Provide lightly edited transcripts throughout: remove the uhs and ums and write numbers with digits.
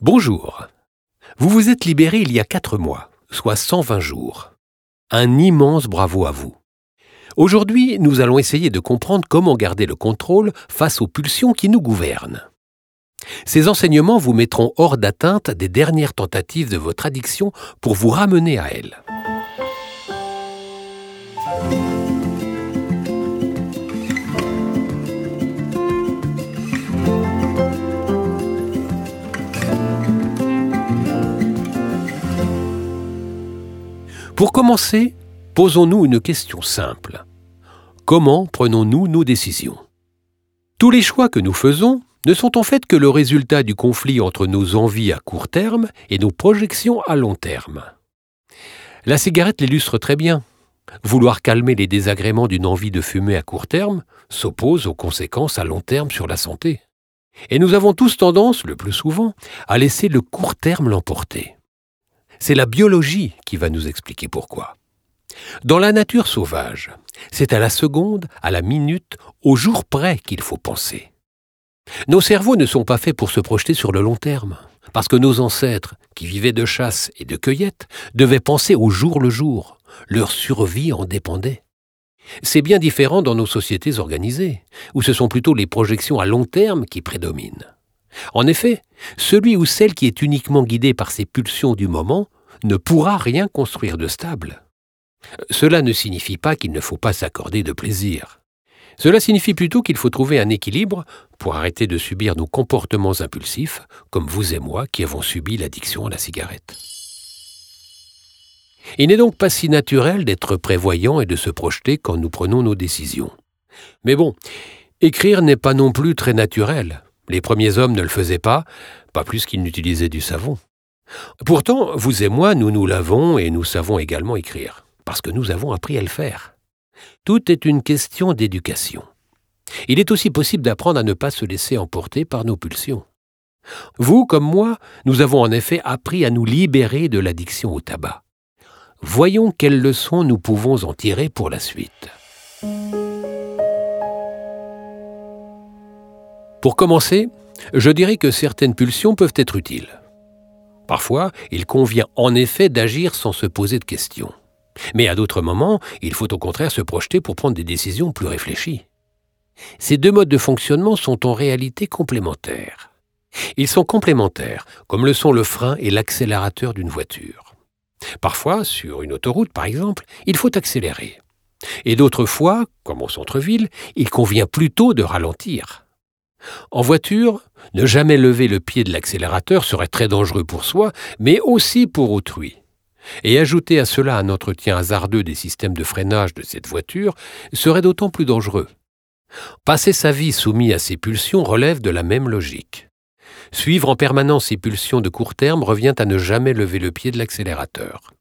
Bonjour. Vous vous êtes libéré il y a 4 mois, soit 120 jours. Un immense bravo à vous. Aujourd'hui, nous allons essayer de comprendre comment garder le contrôle face aux pulsions qui nous gouvernent. Ces enseignements vous mettront hors d'atteinte des dernières tentatives de votre addiction pour vous ramener à elle. Pour commencer, posons-nous une question simple. Comment prenons-nous nos décisions ? Tous les choix que nous faisons ne sont en fait que le résultat du conflit entre nos envies à court terme et nos projections à long terme. La cigarette l'illustre très bien. Vouloir calmer les désagréments d'une envie de fumer à court terme s'oppose aux conséquences à long terme sur la santé. Et nous avons tous tendance, le plus souvent, à laisser le court terme l'emporter. C'est la biologie qui va nous expliquer pourquoi. Dans la nature sauvage, c'est à la seconde, à la minute, au jour près qu'il faut penser. Nos cerveaux ne sont pas faits pour se projeter sur le long terme, parce que nos ancêtres, qui vivaient de chasse et de cueillette, devaient penser au jour le jour. Leur survie en dépendait. C'est bien différent dans nos sociétés organisées, où ce sont plutôt les projections à long terme qui prédominent. En effet, celui ou celle qui est uniquement guidé par ses pulsions du moment ne pourra rien construire de stable. Cela ne signifie pas qu'il ne faut pas s'accorder de plaisir. Cela signifie plutôt qu'il faut trouver un équilibre pour arrêter de subir nos comportements impulsifs, comme vous et moi qui avons subi l'addiction à la cigarette. Il n'est donc pas si naturel d'être prévoyant et de se projeter quand nous prenons nos décisions. Mais bon, écrire n'est pas non plus très naturel. Les premiers hommes ne le faisaient pas plus qu'ils n'utilisaient du savon. Pourtant, vous et moi, nous l'avons et nous savons également écrire, parce que nous avons appris à le faire. Tout est une question d'éducation. Il est aussi possible d'apprendre à ne pas se laisser emporter par nos pulsions. Vous, comme moi, nous avons en effet appris à nous libérer de l'addiction au tabac. Voyons quelles leçons nous pouvons en tirer pour la suite. Pour commencer, je dirais que certaines pulsions peuvent être utiles. Parfois, il convient en effet d'agir sans se poser de questions. Mais à d'autres moments, il faut au contraire se projeter pour prendre des décisions plus réfléchies. Ces 2 modes de fonctionnement sont en réalité complémentaires. Ils sont complémentaires, comme le sont le frein et l'accélérateur d'une voiture. Parfois, sur une autoroute par exemple, il faut accélérer. Et d'autres fois, comme en centre-ville, il convient plutôt de ralentir. En voiture, ne jamais lever le pied de l'accélérateur serait très dangereux pour soi, mais aussi pour autrui. Et ajouter à cela un entretien hasardeux des systèmes de freinage de cette voiture serait d'autant plus dangereux. Passer sa vie soumis à ses pulsions relève de la même logique. Suivre en permanence ses pulsions de court terme revient à ne jamais lever le pied de l'accélérateur.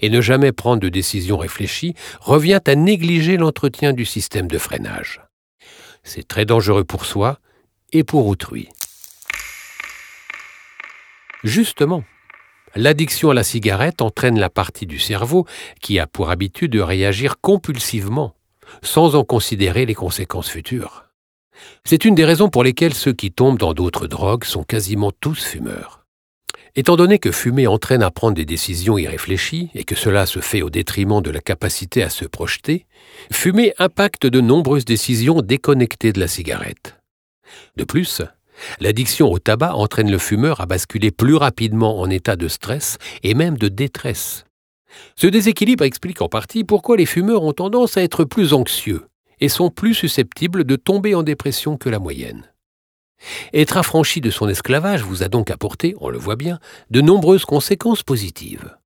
Et ne jamais prendre de décision réfléchie revient à négliger l'entretien du système de freinage. C'est très dangereux pour soi, et pour autrui. Justement, l'addiction à la cigarette entraîne la partie du cerveau qui a pour habitude de réagir compulsivement, sans en considérer les conséquences futures. C'est une des raisons pour lesquelles ceux qui tombent dans d'autres drogues sont quasiment tous fumeurs. Étant donné que fumer entraîne à prendre des décisions irréfléchies et que cela se fait au détriment de la capacité à se projeter, fumer impacte de nombreuses décisions déconnectées de la cigarette. De plus, l'addiction au tabac entraîne le fumeur à basculer plus rapidement en état de stress et même de détresse. Ce déséquilibre explique en partie pourquoi les fumeurs ont tendance à être plus anxieux et sont plus susceptibles de tomber en dépression que la moyenne. Être affranchi de son esclavage vous a donc apporté, on le voit bien, de nombreuses conséquences positives.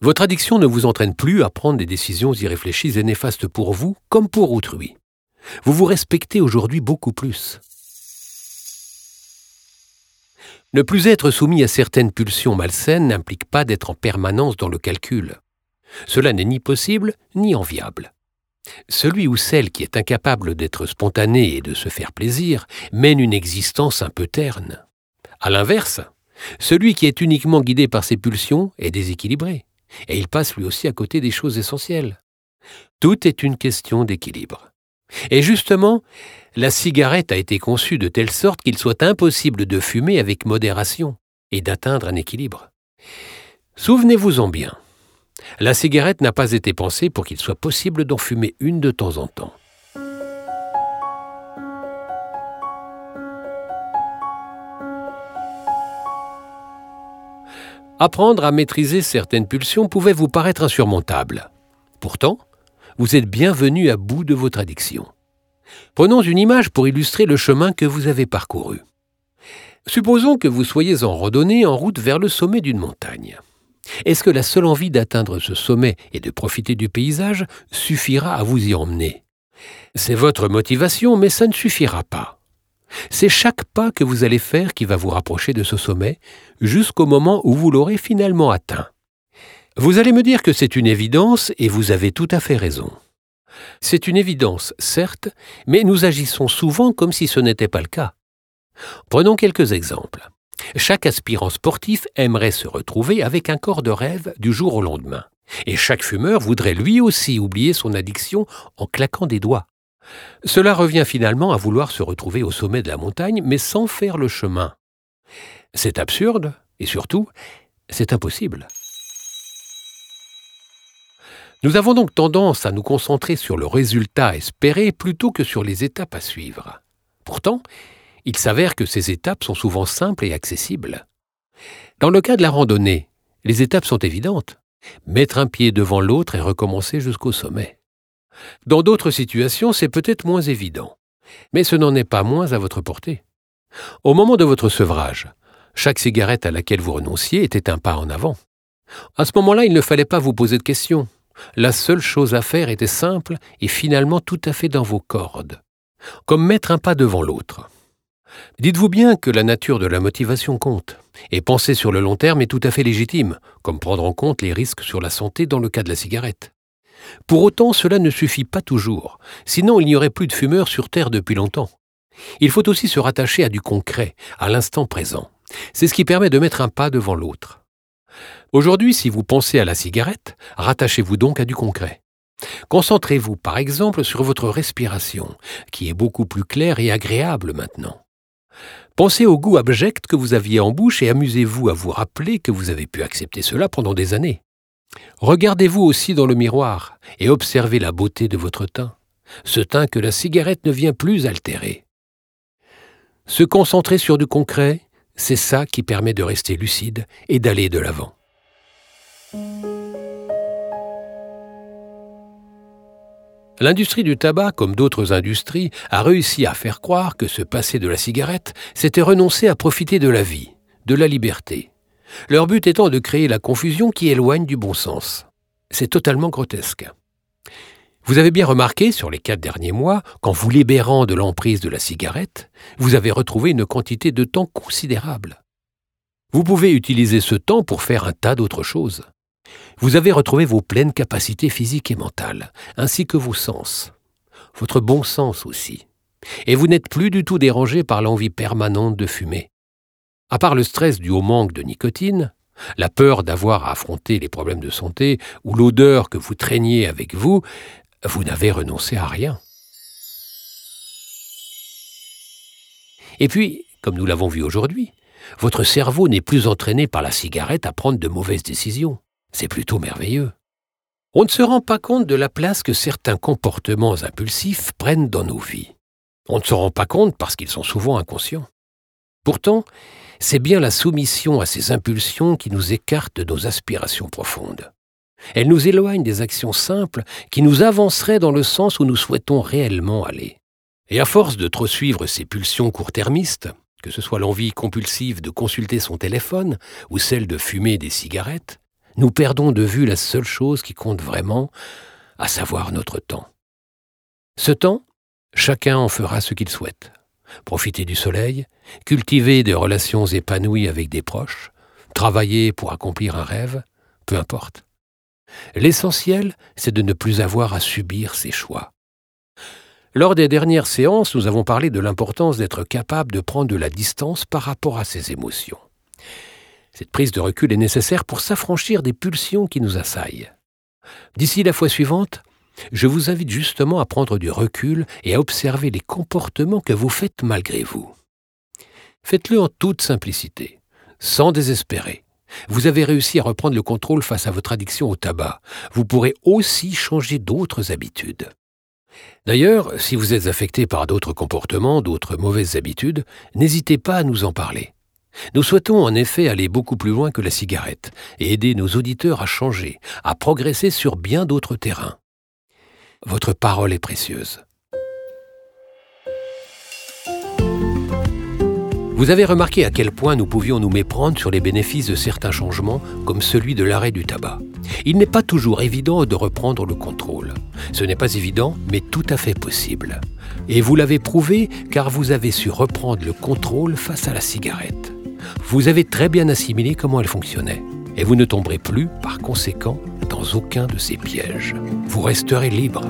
Votre addiction ne vous entraîne plus à prendre des décisions irréfléchies et néfastes pour vous comme pour autrui. Vous vous respectez aujourd'hui beaucoup plus. Ne plus être soumis à certaines pulsions malsaines n'implique pas d'être en permanence dans le calcul. Cela n'est ni possible ni enviable. Celui ou celle qui est incapable d'être spontané et de se faire plaisir mène une existence un peu terne. À l'inverse, celui qui est uniquement guidé par ses pulsions est déséquilibré, et il passe lui aussi à côté des choses essentielles. Tout est une question d'équilibre. Et justement, la cigarette a été conçue de telle sorte qu'il soit impossible de fumer avec modération, et d'atteindre un équilibre. Souvenez-vous-en bien, la cigarette n'a pas été pensée pour qu'il soit possible d'en fumer une de temps en temps. Apprendre à maîtriser certaines pulsions pouvait vous paraître insurmontable. Pourtant, vous êtes bien venu à bout de votre addiction. Prenons une image pour illustrer le chemin que vous avez parcouru. Supposons que vous soyez en randonnée en route vers le sommet d'une montagne. Est-ce que la seule envie d'atteindre ce sommet et de profiter du paysage suffira à vous y emmener ? C'est votre motivation, mais ça ne suffira pas. C'est chaque pas que vous allez faire qui va vous rapprocher de ce sommet, jusqu'au moment où vous l'aurez finalement atteint. Vous allez me dire que c'est une évidence, et vous avez tout à fait raison. C'est une évidence, certes, mais nous agissons souvent comme si ce n'était pas le cas. Prenons quelques exemples. Chaque aspirant sportif aimerait se retrouver avec un corps de rêve du jour au lendemain. Et chaque fumeur voudrait lui aussi oublier son addiction en claquant des doigts. Cela revient finalement à vouloir se retrouver au sommet de la montagne, mais sans faire le chemin. C'est absurde, et surtout, c'est impossible. Nous avons donc tendance à nous concentrer sur le résultat espéré plutôt que sur les étapes à suivre. Pourtant, il s'avère que ces étapes sont souvent simples et accessibles. Dans le cas de la randonnée, les étapes sont évidentes. Mettre un pied devant l'autre et recommencer jusqu'au sommet. Dans d'autres situations, c'est peut-être moins évident, mais ce n'en est pas moins à votre portée. Au moment de votre sevrage, chaque cigarette à laquelle vous renonciez était un pas en avant. À ce moment-là, il ne fallait pas vous poser de questions. La seule chose à faire était simple et finalement tout à fait dans vos cordes. Comme mettre un pas devant l'autre. Dites-vous bien que la nature de la motivation compte, et penser sur le long terme est tout à fait légitime, comme prendre en compte les risques sur la santé dans le cas de la cigarette. Pour autant, cela ne suffit pas toujours, sinon il n'y aurait plus de fumeurs sur Terre depuis longtemps. Il faut aussi se rattacher à du concret, à l'instant présent. C'est ce qui permet de mettre un pas devant l'autre. Aujourd'hui, si vous pensez à la cigarette, rattachez-vous donc à du concret. Concentrez-vous par exemple sur votre respiration, qui est beaucoup plus claire et agréable maintenant. Pensez au goût abject que vous aviez en bouche et amusez-vous à vous rappeler que vous avez pu accepter cela pendant des années. Regardez-vous aussi dans le miroir et observez la beauté de votre teint, ce teint que la cigarette ne vient plus altérer. Se concentrer sur du concret, c'est ça qui permet de rester lucide et d'aller de l'avant. L'industrie du tabac, comme d'autres industries, a réussi à faire croire que se passer de la cigarette, c'était renoncer à profiter de la vie, de la liberté. Leur but étant de créer la confusion qui éloigne du bon sens. C'est totalement grotesque. Vous avez bien remarqué, sur les 4 derniers mois, qu'en vous libérant de l'emprise de la cigarette, vous avez retrouvé une quantité de temps considérable. Vous pouvez utiliser ce temps pour faire un tas d'autres choses. Vous avez retrouvé vos pleines capacités physiques et mentales, ainsi que vos sens, votre bon sens aussi. Et vous n'êtes plus du tout dérangé par l'envie permanente de fumer. À part le stress dû au manque de nicotine, la peur d'avoir à affronter les problèmes de santé ou l'odeur que vous traîniez avec vous, vous n'avez renoncé à rien. Et puis, comme nous l'avons vu aujourd'hui, votre cerveau n'est plus entraîné par la cigarette à prendre de mauvaises décisions. C'est plutôt merveilleux. On ne se rend pas compte de la place que certains comportements impulsifs prennent dans nos vies. On ne se rend pas compte parce qu'ils sont souvent inconscients. Pourtant, c'est bien la soumission à ces impulsions qui nous écarte de nos aspirations profondes. Elle nous éloigne des actions simples qui nous avanceraient dans le sens où nous souhaitons réellement aller. Et à force de trop suivre ces pulsions court-termistes, que ce soit l'envie compulsive de consulter son téléphone ou celle de fumer des cigarettes, nous perdons de vue la seule chose qui compte vraiment, à savoir notre temps. Ce temps, chacun en fera ce qu'il souhaite. Profiter du soleil, cultiver des relations épanouies avec des proches, travailler pour accomplir un rêve, peu importe. L'essentiel, c'est de ne plus avoir à subir ces choix. Lors des dernières séances, nous avons parlé de l'importance d'être capable de prendre de la distance par rapport à ses émotions. Cette prise de recul est nécessaire pour s'affranchir des pulsions qui nous assaillent. D'ici la fois suivante, je vous invite justement à prendre du recul et à observer les comportements que vous faites malgré vous. Faites-le en toute simplicité, sans désespérer. Vous avez réussi à reprendre le contrôle face à votre addiction au tabac. Vous pourrez aussi changer d'autres habitudes. D'ailleurs, si vous êtes affecté par d'autres comportements, d'autres mauvaises habitudes, n'hésitez pas à nous en parler. Nous souhaitons en effet aller beaucoup plus loin que la cigarette et aider nos auditeurs à changer, à progresser sur bien d'autres terrains. Votre parole est précieuse. Vous avez remarqué à quel point nous pouvions nous méprendre sur les bénéfices de certains changements, comme celui de l'arrêt du tabac. Il n'est pas toujours évident de reprendre le contrôle. Ce n'est pas évident, mais tout à fait possible. Et vous l'avez prouvé, car vous avez su reprendre le contrôle face à la cigarette. Vous avez très bien assimilé comment elle fonctionnait. Et vous ne tomberez plus, par conséquent, dans aucun de ces pièges. Vous resterez libre.